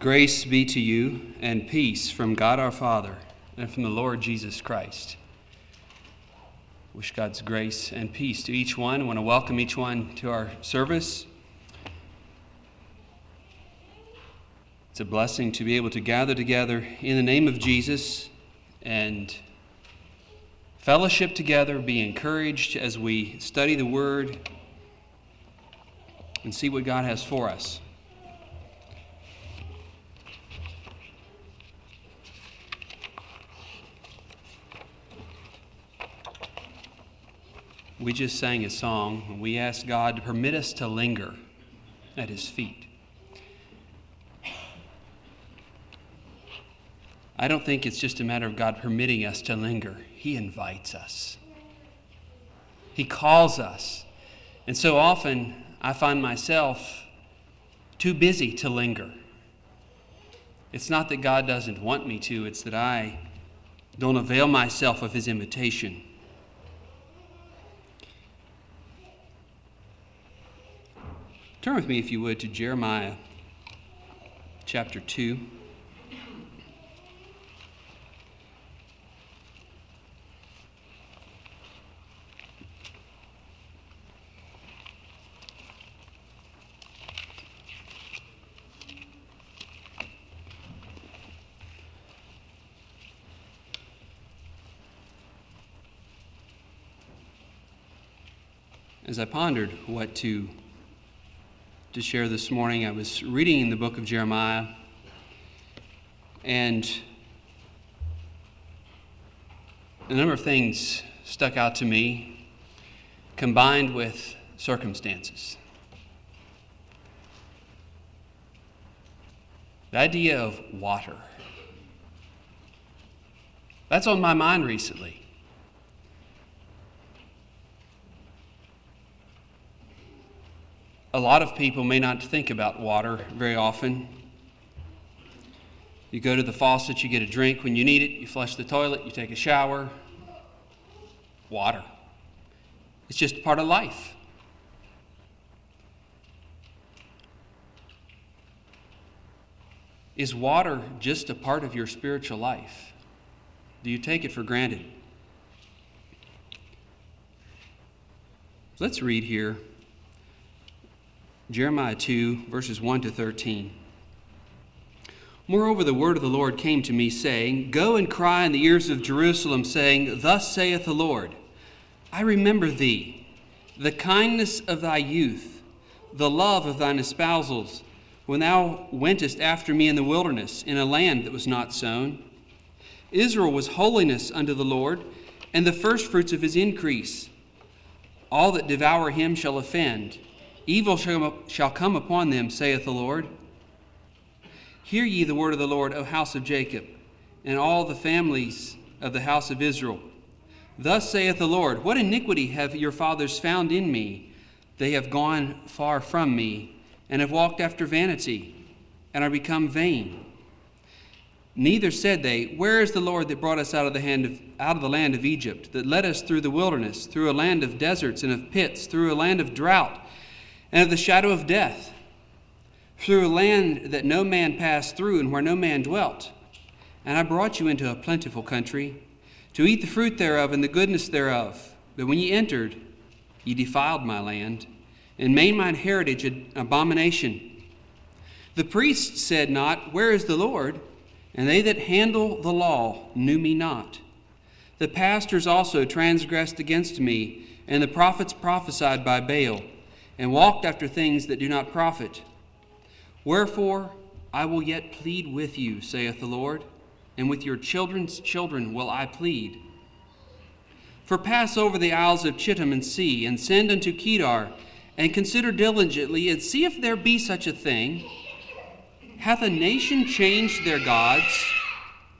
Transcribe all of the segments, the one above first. Grace be to you, and peace from God our Father and from the Lord Jesus Christ. Wish God's grace and peace to each one. I want to welcome each one to our service. It's a blessing to be able to gather together in the name of Jesus and fellowship together, be encouraged as we study the Word and see what God has for us. We just sang a song, and we asked God to permit us to linger at His feet. I don't think it's just a matter of God permitting us to linger. He invites us. He calls us. And so often, I find myself too busy to linger. It's not that God doesn't want me to, it's that I don't avail myself of His invitation. Turn with me, if you would, to Jeremiah chapter 2. As I pondered what to share this morning, I was reading the book of Jeremiah, and a number of things stuck out to me, combined with circumstances. The idea of water. That's on my mind recently. A lot of people may not think about water very often. You go to the faucet, you get a drink when you need it, you flush the toilet, you take a shower. Water. It's just part of life. Is water just a part of your spiritual life? Do you take it for granted? Let's read here. Jeremiah 2, verses 1 to 13. Moreover, the word of the Lord came to me, saying, Go and cry in the ears of Jerusalem, saying, Thus saith the Lord, I remember thee, the kindness of thy youth, the love of thine espousals, when thou wentest after me in the wilderness, in a land that was not sown. Israel was holiness unto the Lord, and the firstfruits of his increase. All that devour him shall offend. Evil shall come upon them, saith the Lord. Hear ye the word of the Lord, O house of Jacob, and all the families of the house of Israel. Thus saith the Lord, What iniquity have your fathers found in me? They have gone far from me, and have walked after vanity, and are become vain. Neither said they, Where is the Lord that brought us out of the land of Egypt, that led us through the wilderness, through a land of deserts and of pits, through a land of drought, and of the shadow of death, through a land that no man passed through and where no man dwelt. And I brought you into a plentiful country, to eat the fruit thereof and the goodness thereof. But when ye entered, ye defiled my land, and made mine heritage an abomination. The priests said not, Where is the Lord? And they that handle the law knew me not. The pastors also transgressed against me, and the prophets prophesied by Baal, and walked after things that do not profit. Wherefore I will yet plead with you, saith the Lord, and with your children's children will I plead. For pass over the isles of Chittim and see, and send unto Kedar, and consider diligently, and see if there be such a thing. Hath a nation changed their gods,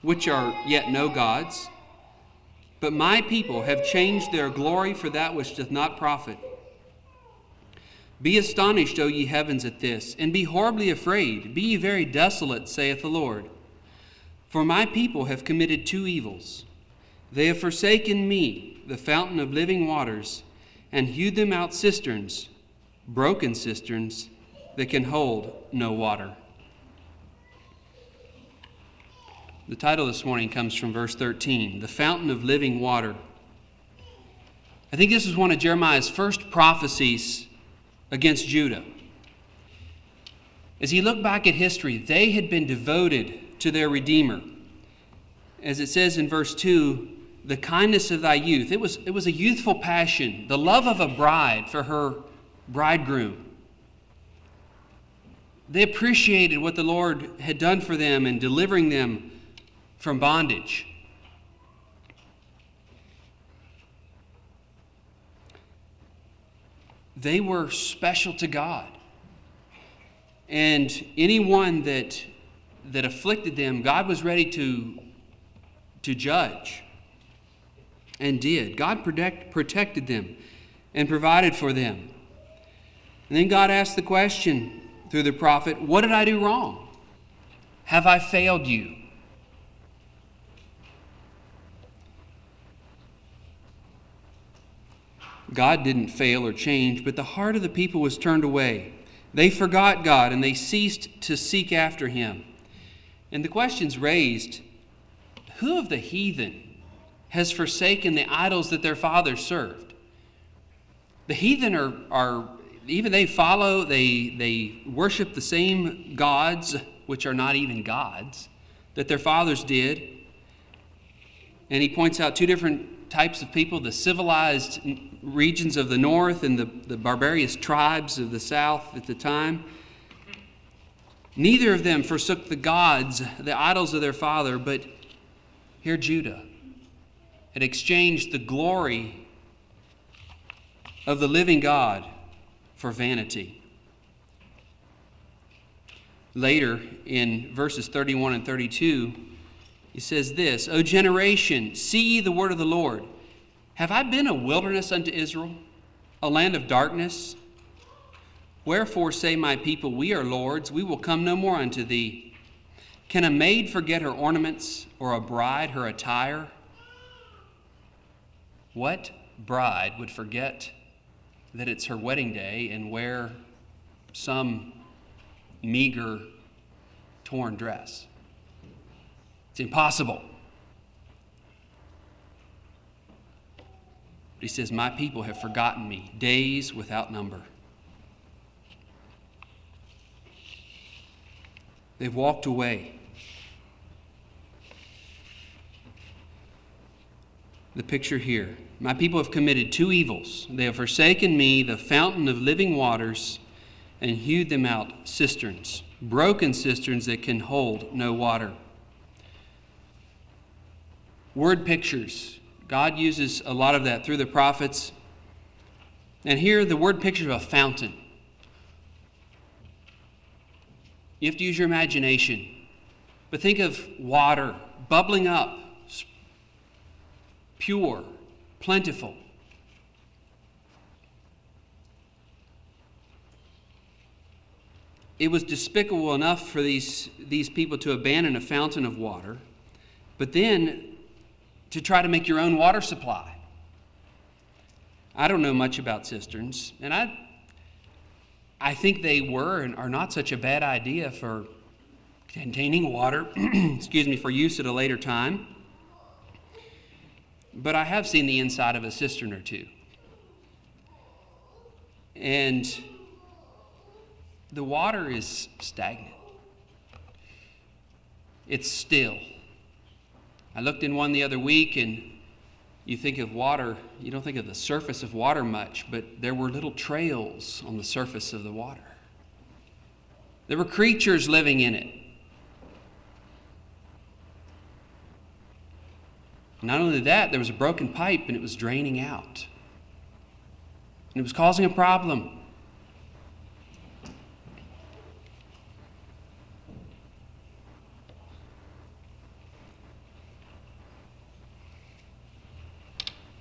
which are yet no gods? But my people have changed their glory for that which doth not profit. Be astonished, O ye heavens, at this, and be horribly afraid. Be ye very desolate, saith the Lord. For my people have committed two evils. They have forsaken me, the fountain of living waters, and hewed them out cisterns, broken cisterns, that can hold no water. The title this morning comes from verse 13, The Fountain of Living Water. I think this is one of Jeremiah's first prophecies against Judah. As he looked back at history, they had been devoted to their Redeemer. As it says in verse 2, the kindness of thy youth. It was a youthful passion, the love of a bride for her bridegroom. They appreciated what the Lord had done for them in delivering them from bondage. They were special to God. And anyone that afflicted them, God was ready to judge. And did. God protected them and provided for them. And then God asked the question through the prophet, what did I do wrong? Have I failed you? God didn't fail or change, but the heart of the people was turned away. They forgot God and they ceased to seek after him. And the question's raised, who of the heathen has forsaken the idols that their fathers served? The heathen are even they follow, they worship the same gods, which are not even gods, that their fathers did. And he points out two different types of people, the civilized regions of the north and the barbarous tribes of the south at the time. Neither of them forsook the gods, the idols of their father, but here Judah had exchanged the glory of the living God for vanity. Later, in verses 31 and 32, he says this, O generation, see ye the word of the Lord. Have I been a wilderness unto Israel, a land of darkness? Wherefore say my people, we are lords, we will come no more unto thee. Can a maid forget her ornaments, or a bride her attire? What bride would forget that it's her wedding day and wear some meager, torn dress? It's impossible. But he says, my people have forgotten me, days without number. They've walked away. The picture here. My people have committed two evils. They have forsaken me, the fountain of living waters, and hewed them out cisterns, broken cisterns that can hold no water. Word pictures. God uses a lot of that through the prophets. And here, the word picture of a fountain. You have to use your imagination. But think of water bubbling up. Pure, plentiful. It was despicable enough for these people to abandon a fountain of water, but then to try to make your own water supply. I don't know much about cisterns, and I think they were and are not such a bad idea for containing water, for use at a later time. But I have seen the inside of a cistern or two. And the water is stagnant. It's still. I looked in one the other week, and you think of water, you don't think of the surface of water much, but there were little trails on the surface of the water. There were creatures living in it. Not only that, there was a broken pipe and it was draining out. And it was causing a problem.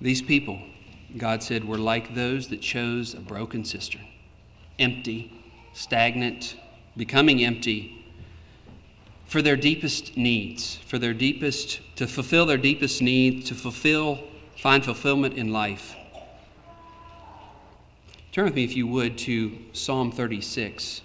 These people, God said, were like those that chose a broken cistern. Empty, stagnant, becoming empty. For their deepest needs, find fulfillment in life. Turn with me, if you would, to Psalm 36.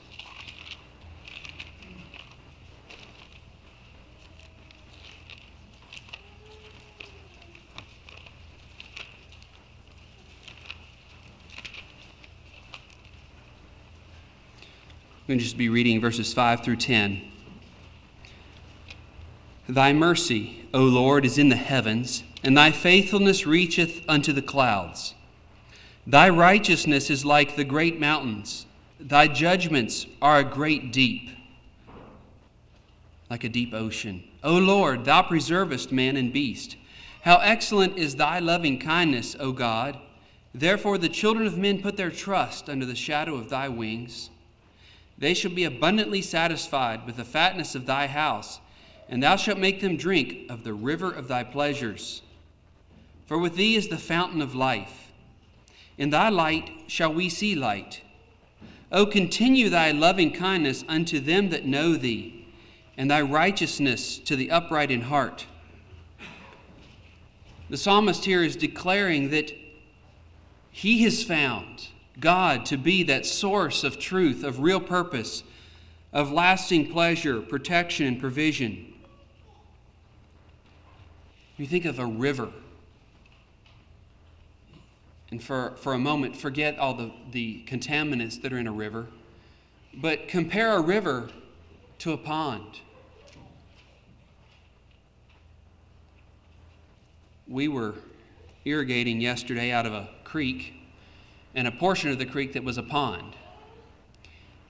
going to just be reading verses 5 through 10. Thy mercy, O Lord, is in the heavens, and thy faithfulness reacheth unto the clouds. Thy righteousness is like the great mountains. Thy judgments are a great deep, like a deep ocean. O Lord, thou preservest man and beast. How excellent is thy loving kindness, O God. Therefore the children of men put their trust under the shadow of thy wings. They shall be abundantly satisfied with the fatness of thy house, and thou shalt make them drink of the river of thy pleasures. For with thee is the fountain of life. In thy light shall we see light. O continue thy loving kindness unto them that know thee, and thy righteousness to the upright in heart. The psalmist here is declaring that he has found God to be that source of truth, of real purpose, of lasting pleasure, protection, and provision. You think of a river. And for a moment, forget all the contaminants that are in a river. But compare a river to a pond. We were irrigating yesterday out of a creek, and a portion of the creek that was a pond.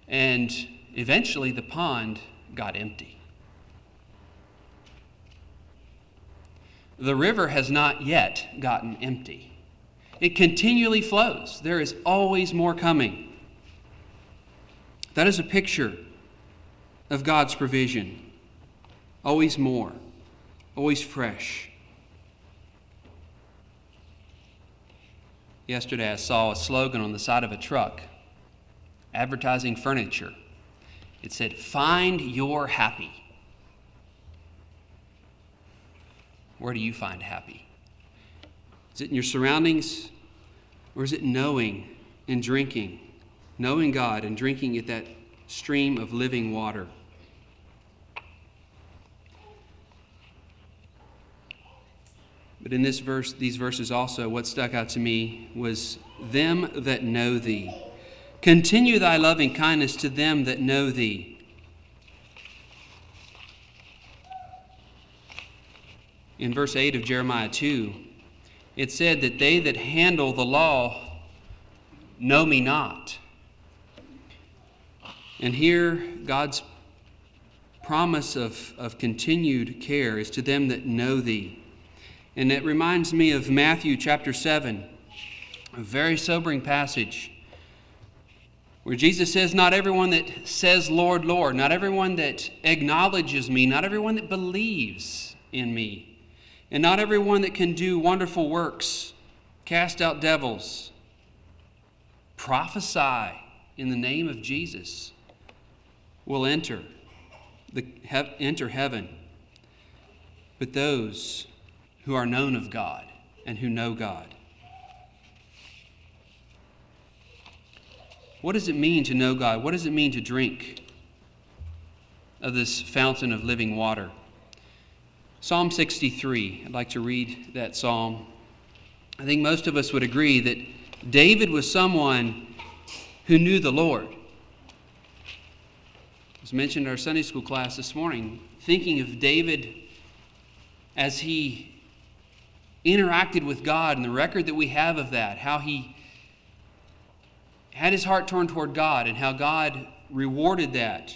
And eventually the pond got empty. The river has not yet gotten empty. It continually flows. There is always more coming. That is a picture of God's provision. Always more, always fresh. Yesterday I saw a slogan on the side of a truck advertising furniture. It said, "Find your happy." Where do you find happy? Is it in your surroundings, or is it knowing and drinking? Knowing God and drinking at that stream of living water. But in this verse, these verses also, what stuck out to me was them that know thee. Continue thy loving kindness to them that know thee. In verse 8 of Jeremiah 2, it said that they that handle the law know me not. And here, God's promise of continued care is to them that know thee. And it reminds me of Matthew chapter 7, a very sobering passage, where Jesus says, not everyone that says, Lord, Lord, not everyone that acknowledges me, not everyone that believes in me, and not everyone that can do wonderful works, cast out devils, prophesy in the name of Jesus, will enter heaven. But those who are known of God and who know God. What does it mean to know God? What does it mean to drink of this fountain of living water? Psalm 63, I'd like to read that psalm. I think most of us would agree that David was someone who knew the Lord. It was mentioned in our Sunday school class this morning, thinking of David as he interacted with God and the record that we have of that, how he had his heart turned toward God and how God rewarded that.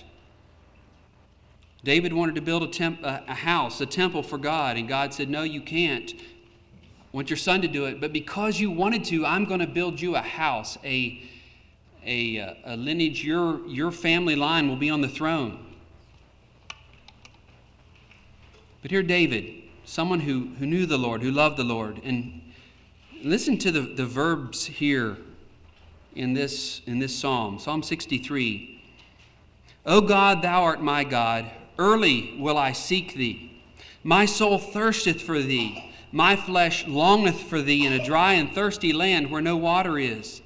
David wanted to build a house, a temple for God, and God said, no, you can't. I want your son to do it, but because you wanted to, I'm going to build you a house, a lineage, your family line will be on the throne. But here David, someone who knew the Lord, who loved the Lord. And listen to the verbs here in this psalm. Psalm 63. O God, thou art my God. Early will I seek thee. My soul thirsteth for thee. My flesh longeth for thee in a dry and thirsty land where no water is,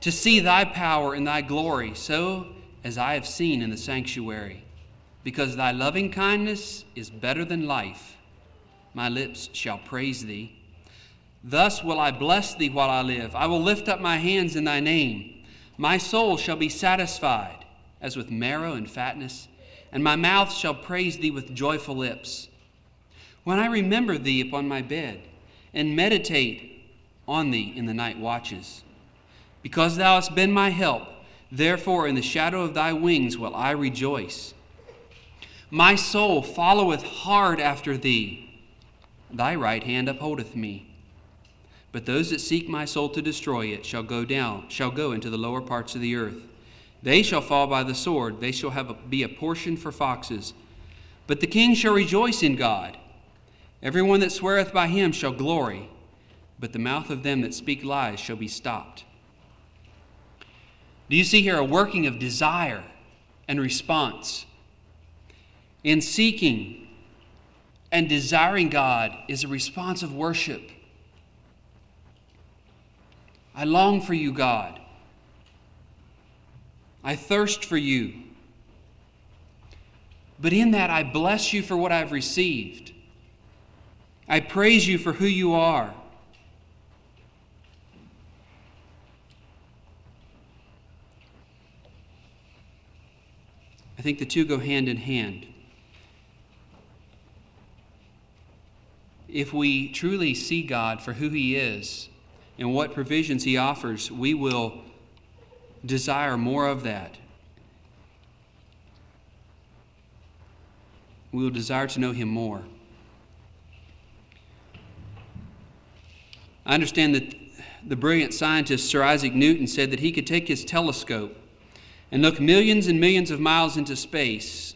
to see thy power and thy glory, so as I have seen in the sanctuary. Because thy loving kindness is better than life, my lips shall praise thee. Thus will I bless thee while I live. I will lift up my hands in thy name. My soul shall be satisfied as with marrow and fatness, and my mouth shall praise thee with joyful lips. When I remember thee upon my bed, and meditate on thee in the night watches. Because thou hast been my help, therefore in the shadow of thy wings will I rejoice. My soul followeth hard after thee. Thy right hand upholdeth me. But those that seek my soul to destroy it shall go into the lower parts of the earth. They shall fall by the sword. They shall be a portion for foxes. But the king shall rejoice in God. Everyone that sweareth by him shall glory. But the mouth of them that speak lies shall be stopped. Do you see here a working of desire and response? In seeking and desiring God is a response of worship. I long for you, God. I thirst for you. But in that, I bless you for what I've received. I praise you for who you are. I think the two go hand in hand. If we truly see God for who He is and what provisions He offers, we will desire more of that. We will desire to know Him more. I understand that the brilliant scientist Sir Isaac Newton said that he could take his telescope and look millions and millions of miles into space.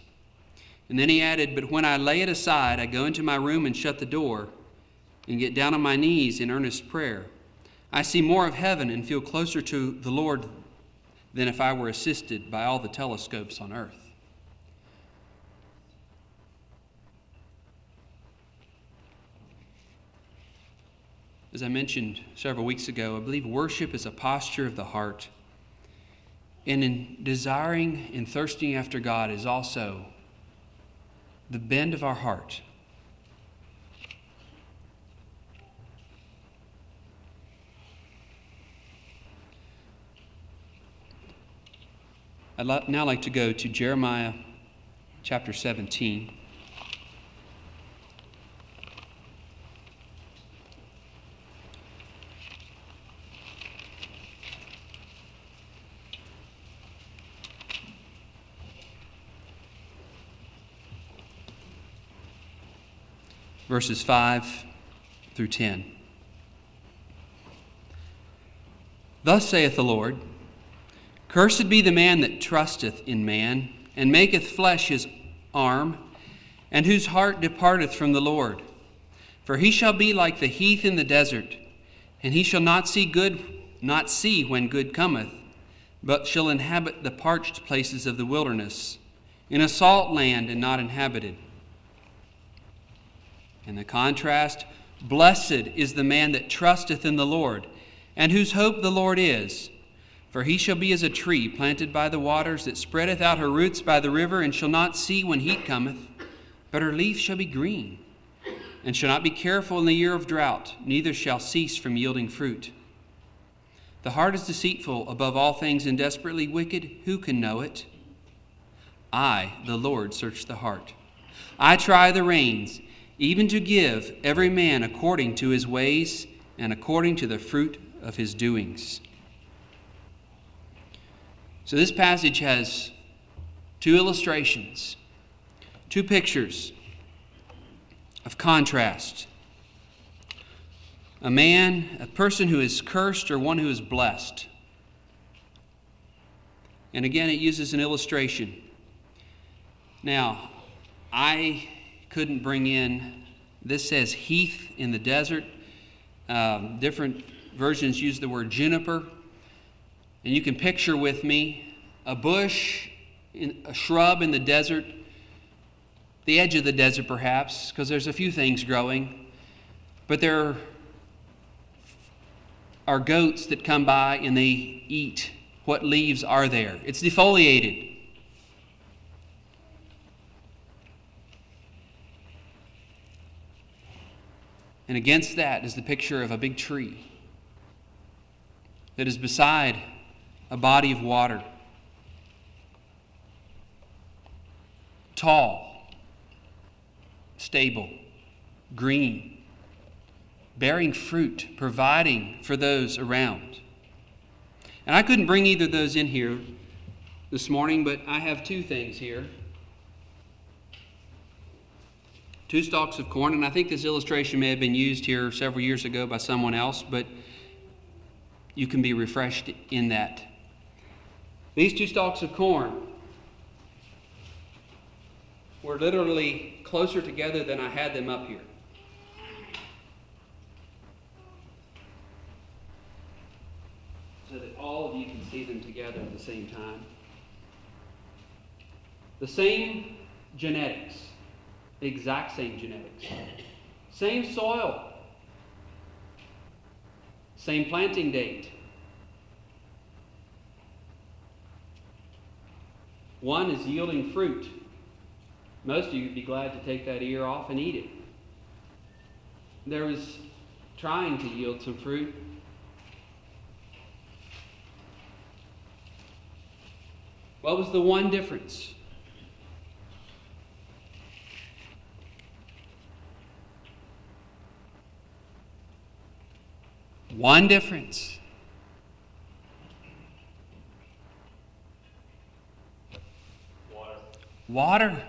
And then he added, "But when I lay it aside, I go into my room and shut the door and get down on my knees in earnest prayer. I see more of heaven and feel closer to the Lord than if I were assisted by all the telescopes on earth." As I mentioned several weeks ago, I believe worship is a posture of the heart. And in desiring and thirsting after God is also the bend of our heart. I'd now like to go to Jeremiah chapter 17. Verses 5 through 10. Thus saith the Lord, "Cursed be the man that trusteth in man, and maketh flesh his arm, and whose heart departeth from the Lord. For he shall be like the heath in the desert, and he shall not see when good cometh, but shall inhabit the parched places of the wilderness, in a salt land and not inhabited." In the contrast, "Blessed is the man that trusteth in the Lord, and whose hope the Lord is. For he shall be as a tree planted by the waters, that spreadeth out her roots by the river, and shall not see when heat cometh. But her leaf shall be green, and shall not be careful in the year of drought, neither shall cease from yielding fruit. The heart is deceitful above all things, and desperately wicked. Who can know it? I, the Lord, search the heart. I try the reins, even to give every man according to his ways, and according to the fruit of his doings." So this passage has two illustrations, two pictures of contrast. A man, a person who is cursed, or one who is blessed. And again, it uses an illustration. Now, I couldn't bring in, this says heath in the desert. Different versions use the word juniper. And you can picture with me a bush, a shrub in the desert, the edge of the desert perhaps, because there's a few things growing. But there are goats that come by and they eat what leaves are there. It's defoliated. And against that is the picture of a big tree that is beside a body of water. tall, stable, green, bearing fruit, providing for those around. And I couldn't bring either of those in here this morning, but I have two things here. Two stalks of corn, and I think this illustration may have been used here several years ago by someone else, but you can be refreshed in that. These two stalks of corn were literally closer together than I had them up here. So that all of you can see them together at the same time. The same genetics, the exact same genetics, same soil, same planting date. One is yielding fruit. Most of you would be glad to take that ear off and eat it. There was trying to yield some fruit. What was the one difference? One difference. Water.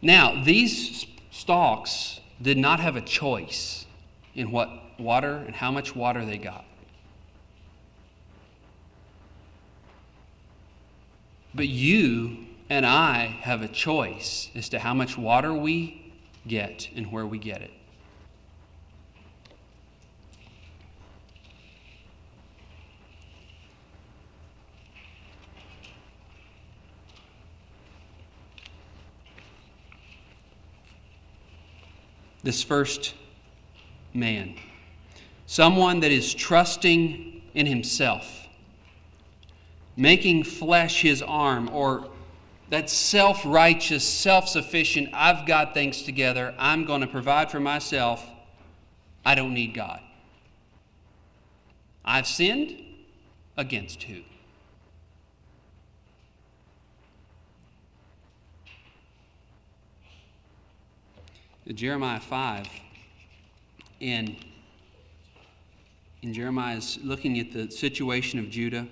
Now, these stalks did not have a choice in what water and how much water they got. But you and I have a choice as to how much water we get and where we get it. This first man, someone that is trusting in himself, making flesh his arm, or that self-righteous, self-sufficient, I've got things together, I'm going to provide for myself, I don't need God. I've sinned against who? Jeremiah 5, and Jeremiah is looking at the situation of Judah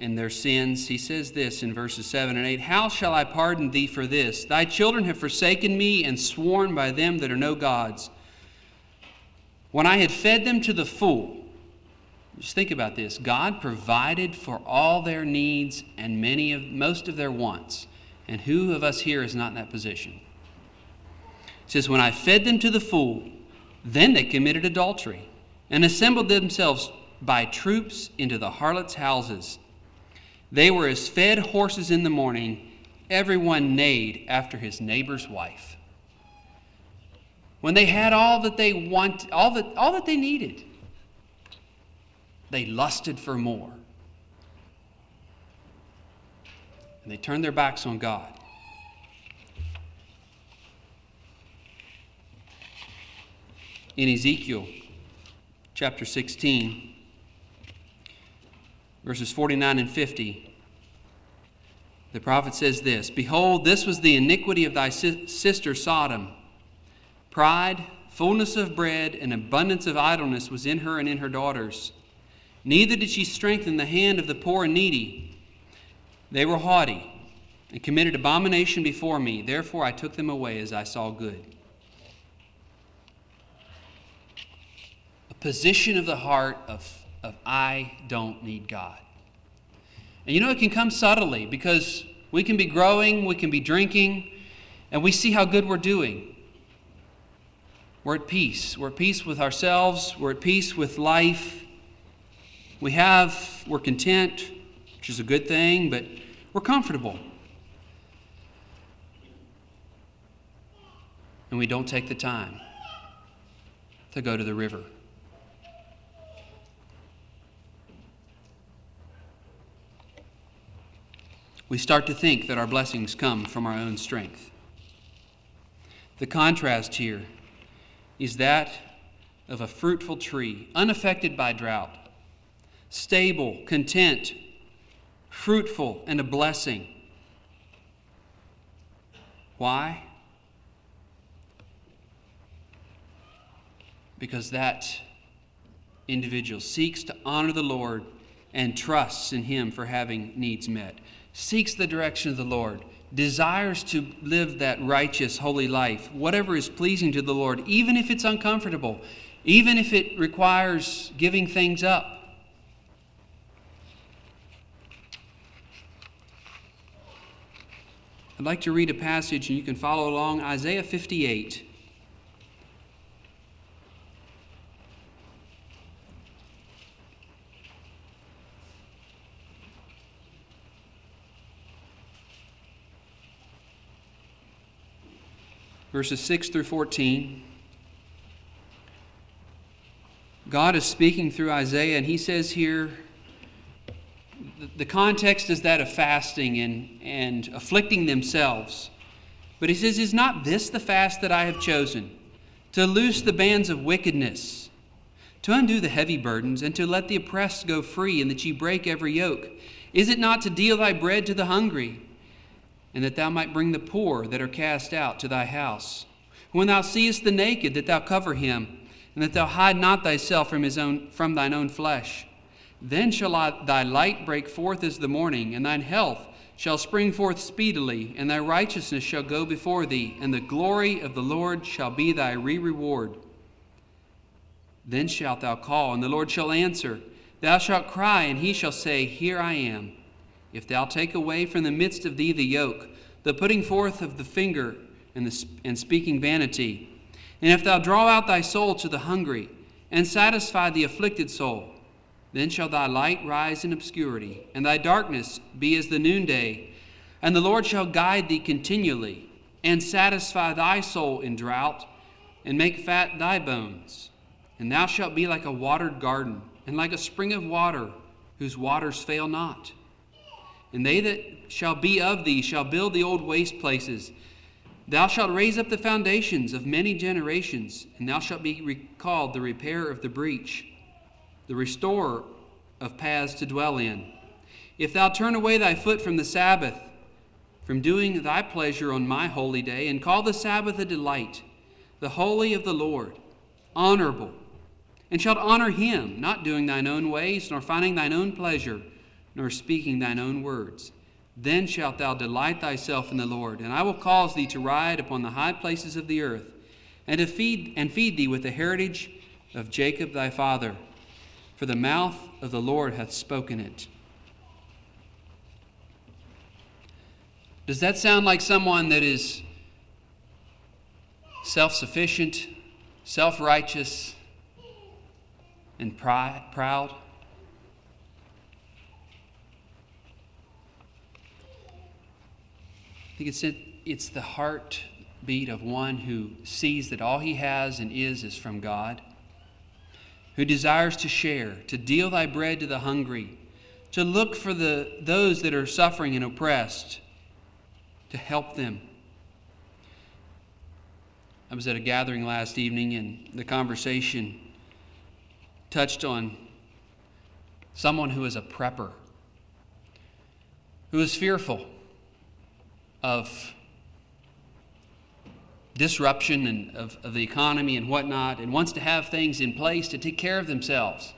and their sins. He says this in verses 7 and 8, "How shall I pardon thee for this? Thy children have forsaken me and sworn by them that are no gods. When I had fed them to the full," just think about this, God provided for all their needs and most of their wants. And who of us here is not in that position? It says, "When I fed them to the full, then they committed adultery and assembled themselves by troops into the harlots' houses. They were as fed horses in the morning, everyone neighed after his neighbor's wife." When they had all that they wanted, all that they needed, they lusted for more. And they turned their backs on God. In Ezekiel chapter 16, verses 49 and 50, the prophet says this, "Behold, this was the iniquity of thy sister Sodom. Pride, fullness of bread, and abundance of idleness was in her and in her daughters. Neither did she strengthen the hand of the poor and needy. They were haughty and committed abomination before me. Therefore I took them away as I saw good." Position of the heart of I don't need God. And you know, it can come subtly because we can be growing, we can be drinking, and we see how good we're doing. We're at peace. We're at peace with ourselves. We're at peace with life. We're content, which is a good thing, but we're comfortable. And we don't take the time to go to the river. We start to think that our blessings come from our own strength. The contrast here is that of a fruitful tree, unaffected by drought, stable, content, fruitful, and a blessing. Why? Because that individual seeks to honor the Lord and trusts in Him for having needs met, seeks the direction of the Lord, desires to live that righteous, holy life, whatever is pleasing to the Lord, even if it's uncomfortable, even if it requires giving things up. I'd like to read a passage, and you can follow along, Isaiah 58. Verses 6 through 14. God is speaking through Isaiah, and he says here, the context is that of fasting and afflicting themselves. But he says, "Is not this the fast that I have chosen, to loose the bands of wickedness, to undo the heavy burdens, and to let the oppressed go free, and that ye break every yoke? Is it not to deal thy bread to the hungry, and that thou might bring the poor that are cast out to thy house? When thou seest the naked, that thou cover him, and that thou hide not thyself from thine own flesh? Then shall thy light break forth as the morning, and thine health shall spring forth speedily, and thy righteousness shall go before thee, and the glory of the Lord shall be thy reward. Then shalt thou call, and the Lord shall answer. Thou shalt cry, and he shall say, Here I am. If thou take away from the midst of thee the yoke, the putting forth of the finger, and speaking vanity, and if thou draw out thy soul to the hungry, and satisfy the afflicted soul, then shall thy light rise in obscurity, and thy darkness be as the noonday. And the Lord shall guide thee continually, and satisfy thy soul in drought, and make fat thy bones. And thou shalt be like a watered garden, and like a spring of water, whose waters fail not. And they that shall be of thee shall build the old waste places. Thou shalt raise up the foundations of many generations, and thou shalt be called the repairer of the breach, the restorer of paths to dwell in. If thou turn away thy foot from the Sabbath, from doing thy pleasure on my holy day, and call the Sabbath a delight, the holy of the Lord, honorable, and shalt honor him, not doing thine own ways, nor finding thine own pleasure, nor speaking thine own words. Then shalt thou delight thyself in the Lord, and I will cause thee to ride upon the high places of the earth, and to feed thee with the heritage of Jacob thy father. For the mouth of the Lord hath spoken it." Does that sound like someone that is self-sufficient, self-righteous, and proud? I think it's the heartbeat of one who sees that all he has and is from God, who desires to share, to deal thy bread to the hungry, to look for those that are suffering and oppressed, to help them. I was at a gathering last evening, and the conversation touched on someone who is a prepper, who is fearful of disruption and of the economy and whatnot, and wants to have things in place to take care of themselves.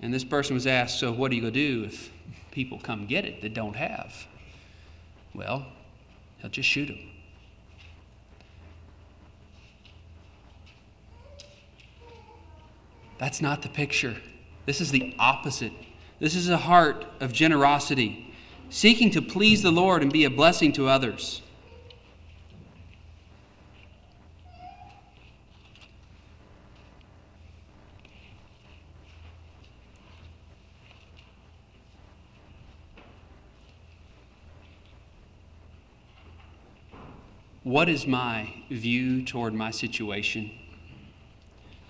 And this person was asked, "So what are you going to do if people come get it that don't have?" "Well, they'll just shoot them." That's not the picture. This is the opposite. This is a heart of generosity, seeking to please the Lord and be a blessing to others. What is my view toward my situation?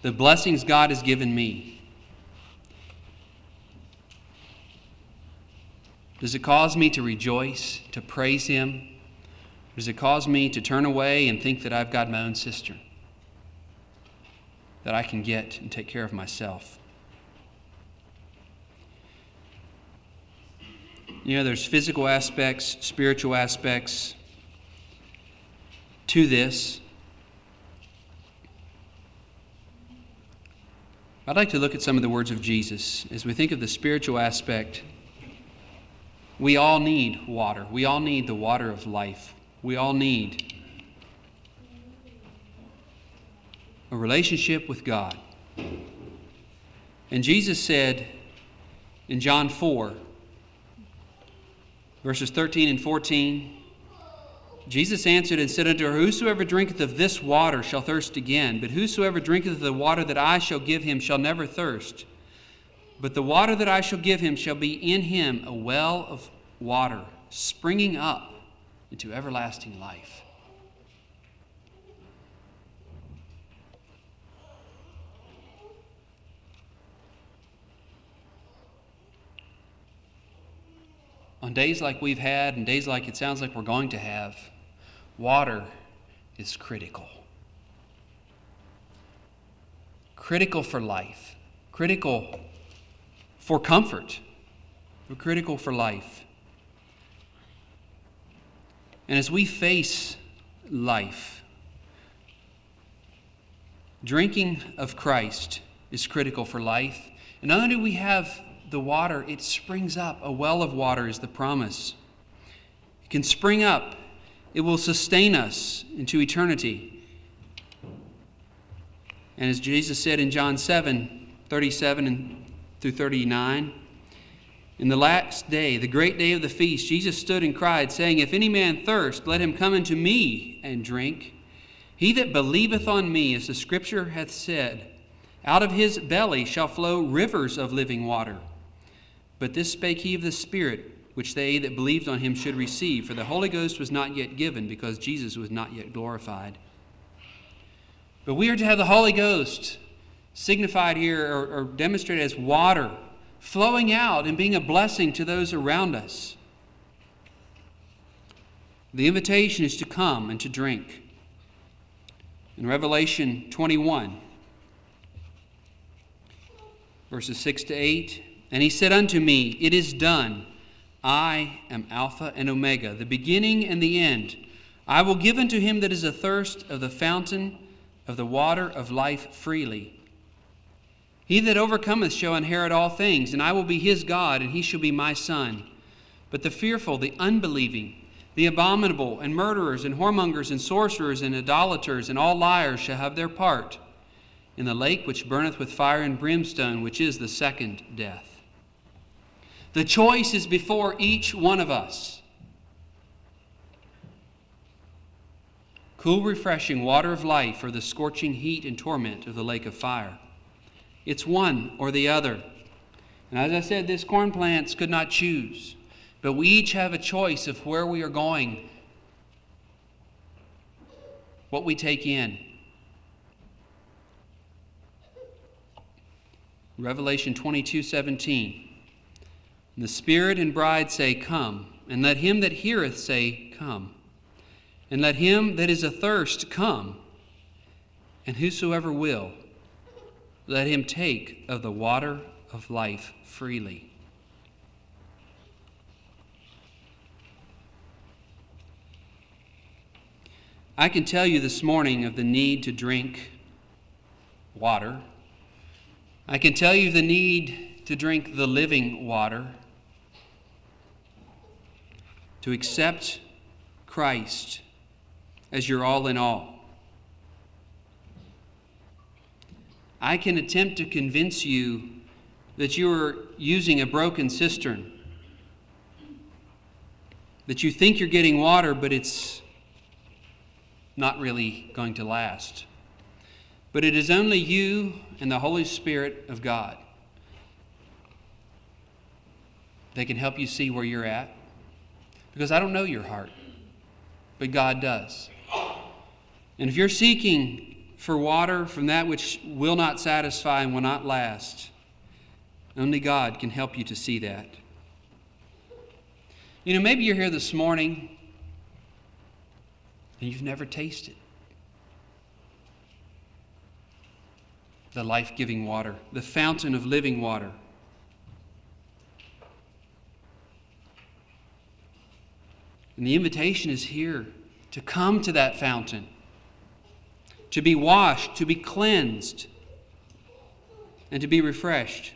The blessings God has given me. Does it cause me to rejoice, to praise Him? Does it cause me to turn away and think that I've got my own cistern, that I can get and take care of myself? there's physical aspects, spiritual aspects to this. I'd like to look at some of the words of Jesus. As we think of the spiritual aspect, we all need water. We all need the water of life. We all need a relationship with God. And Jesus said in John 4, verses 13 and 14, Jesus answered and said unto her, Whosoever drinketh of this water shall thirst again, but whosoever drinketh of the water that I shall give him shall never thirst. But the water that I shall give him shall be in him a well of water, springing up into everlasting life. On days like we've had and days like it sounds like we're going to have, water is critical. Critical for life. Critical for comfort. Critical for life. And as we face life, drinking of Christ is critical for life. And not only do we have the water, it springs up. A well of water is the promise. It can spring up. It will sustain us into eternity. And as Jesus said in John 7, 37 through 39, in the last day, the great day of the feast, Jesus stood and cried, saying, If any man thirst, let him come unto me and drink. He that believeth on me, as the Scripture hath said, out of his belly shall flow rivers of living water. But this spake he of the Spirit, which they that believed on him should receive, for the Holy Ghost was not yet given, because Jesus was not yet glorified. But we are to have the Holy Ghost signified here, or demonstrated as water, flowing out and being a blessing to those around us. The invitation is to come and to drink. In Revelation 21, verses 6 to 8, And he said unto me, It is done. I am Alpha and Omega, the beginning and the end. I will give unto him that is athirst of the fountain of the water of life freely. He that overcometh shall inherit all things, and I will be his God, and he shall be my son. But the fearful, the unbelieving, the abominable, and murderers, and whoremongers, and sorcerers, and idolaters, and all liars shall have their part in the lake which burneth with fire and brimstone, which is the second death. The choice is before each one of us. Cool, refreshing water of life, or the scorching heat and torment of the lake of fire. It's one or the other. And as I said, this corn plants could not choose, but we each have a choice of where we are going, what we take in. Revelation 22:17. The Spirit and bride say, Come, and let him that heareth say, Come, and let him that is athirst come, and whosoever will, let him take of the water of life freely. I can tell you this morning of the need to drink water. I can tell you the need to drink the living water, to accept Christ as your all in all. I can attempt to convince you that you are using a broken cistern, that you think you're getting water, but it's not really going to last. But it is only you and the Holy Spirit of God that can help you see where you're at. Because I don't know your heart, but God does. And if you're seeking for water from that which will not satisfy and will not last, only God can help you to see that. Maybe you're here this morning and you've never tasted the life-giving water, the fountain of living water. And the invitation is here to come to that fountain, to be washed, to be cleansed, and to be refreshed.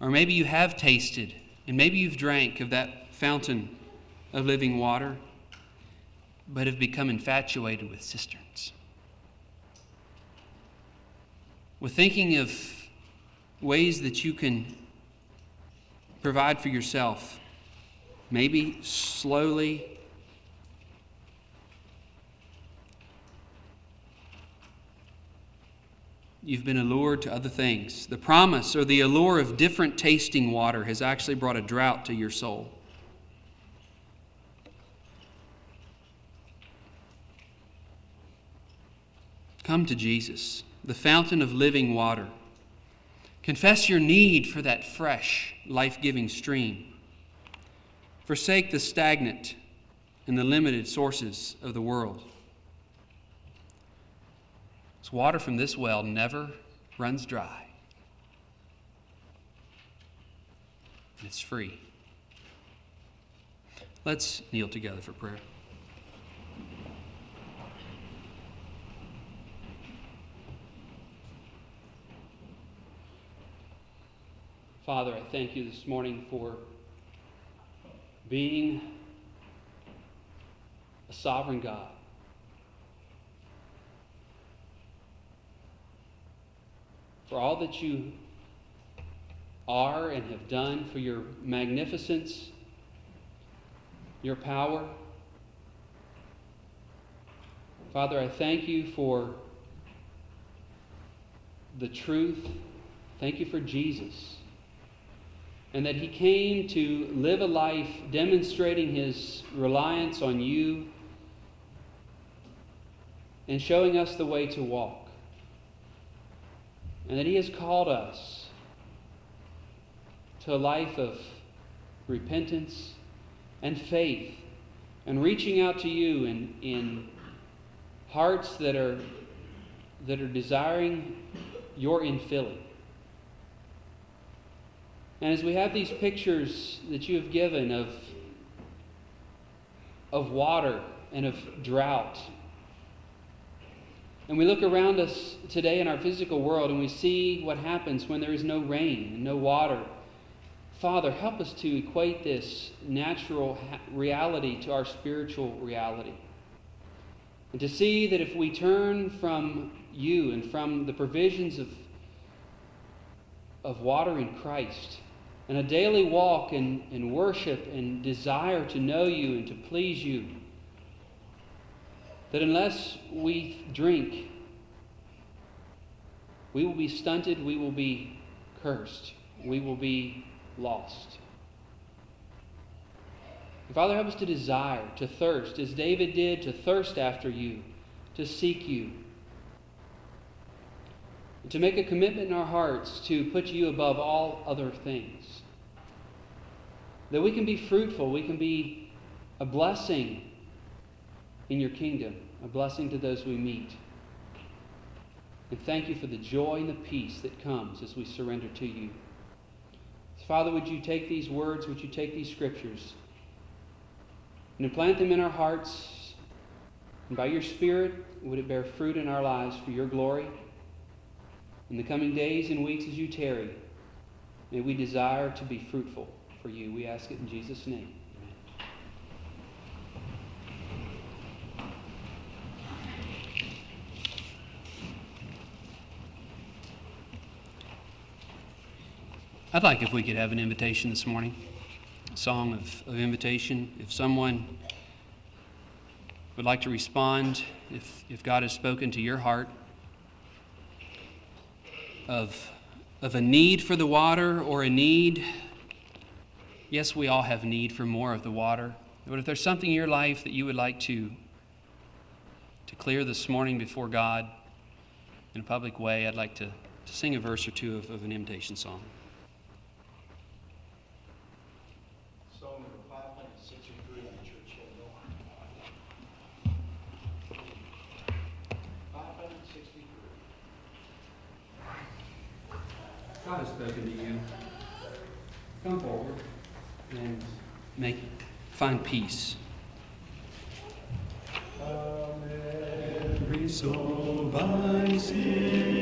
Or maybe you have tasted, and maybe you've drank of that fountain of living water, but have become infatuated with cisterns, with thinking of ways that you can provide for yourself, maybe slowly, you've been allured to other things. The promise or the allure of different tasting water has actually brought a drought to your soul. Come to Jesus, the fountain of living water. Confess your need for that fresh, life-giving stream. Forsake the stagnant and the limited sources of the world. Water from this well never runs dry. It's free. Let's kneel together for prayer. Father, I thank you this morning for being a sovereign God. For all that you are and have done, for your magnificence, your power. Father, I thank you for the truth. Thank you for Jesus. And that he came to live a life demonstrating his reliance on you and showing us the way to walk. And that he has called us to a life of repentance and faith and reaching out to you in hearts that are desiring your infilling. And as we have these pictures that you have given of water and of drought, and we look around us today in our physical world and we see what happens when there is no rain and no water. Father, help us to equate this natural reality to our spiritual reality. And to see that if we turn from you and from the provisions of water in Christ and a daily walk in worship and desire to know you and to please you, that unless we drink, we will be stunted, we will be cursed, we will be lost. And Father, help us to desire, to thirst, as David did, to thirst after you, to seek you, and to make a commitment in our hearts to put you above all other things. That we can be fruitful, we can be a blessing in your kingdom, a blessing to those we meet. And thank you for the joy and the peace that comes as we surrender to you. Father, would you take these words, would you take these scriptures and implant them in our hearts, and by your Spirit, would it bear fruit in our lives for your glory? In the coming days and weeks as you tarry, may we desire to be fruitful for you. We ask it in Jesus' name. I'd like if we could have an invitation this morning, a song of invitation. If someone would like to respond, if God has spoken to your heart of a need for the water or a need, yes, we all have need for more of the water. But if there's something in your life that you would like to clear this morning before God in a public way, I'd like to sing a verse or two of an invitation song. God has spoken to you. Come forward and make it. find peace. Come every soul by sea.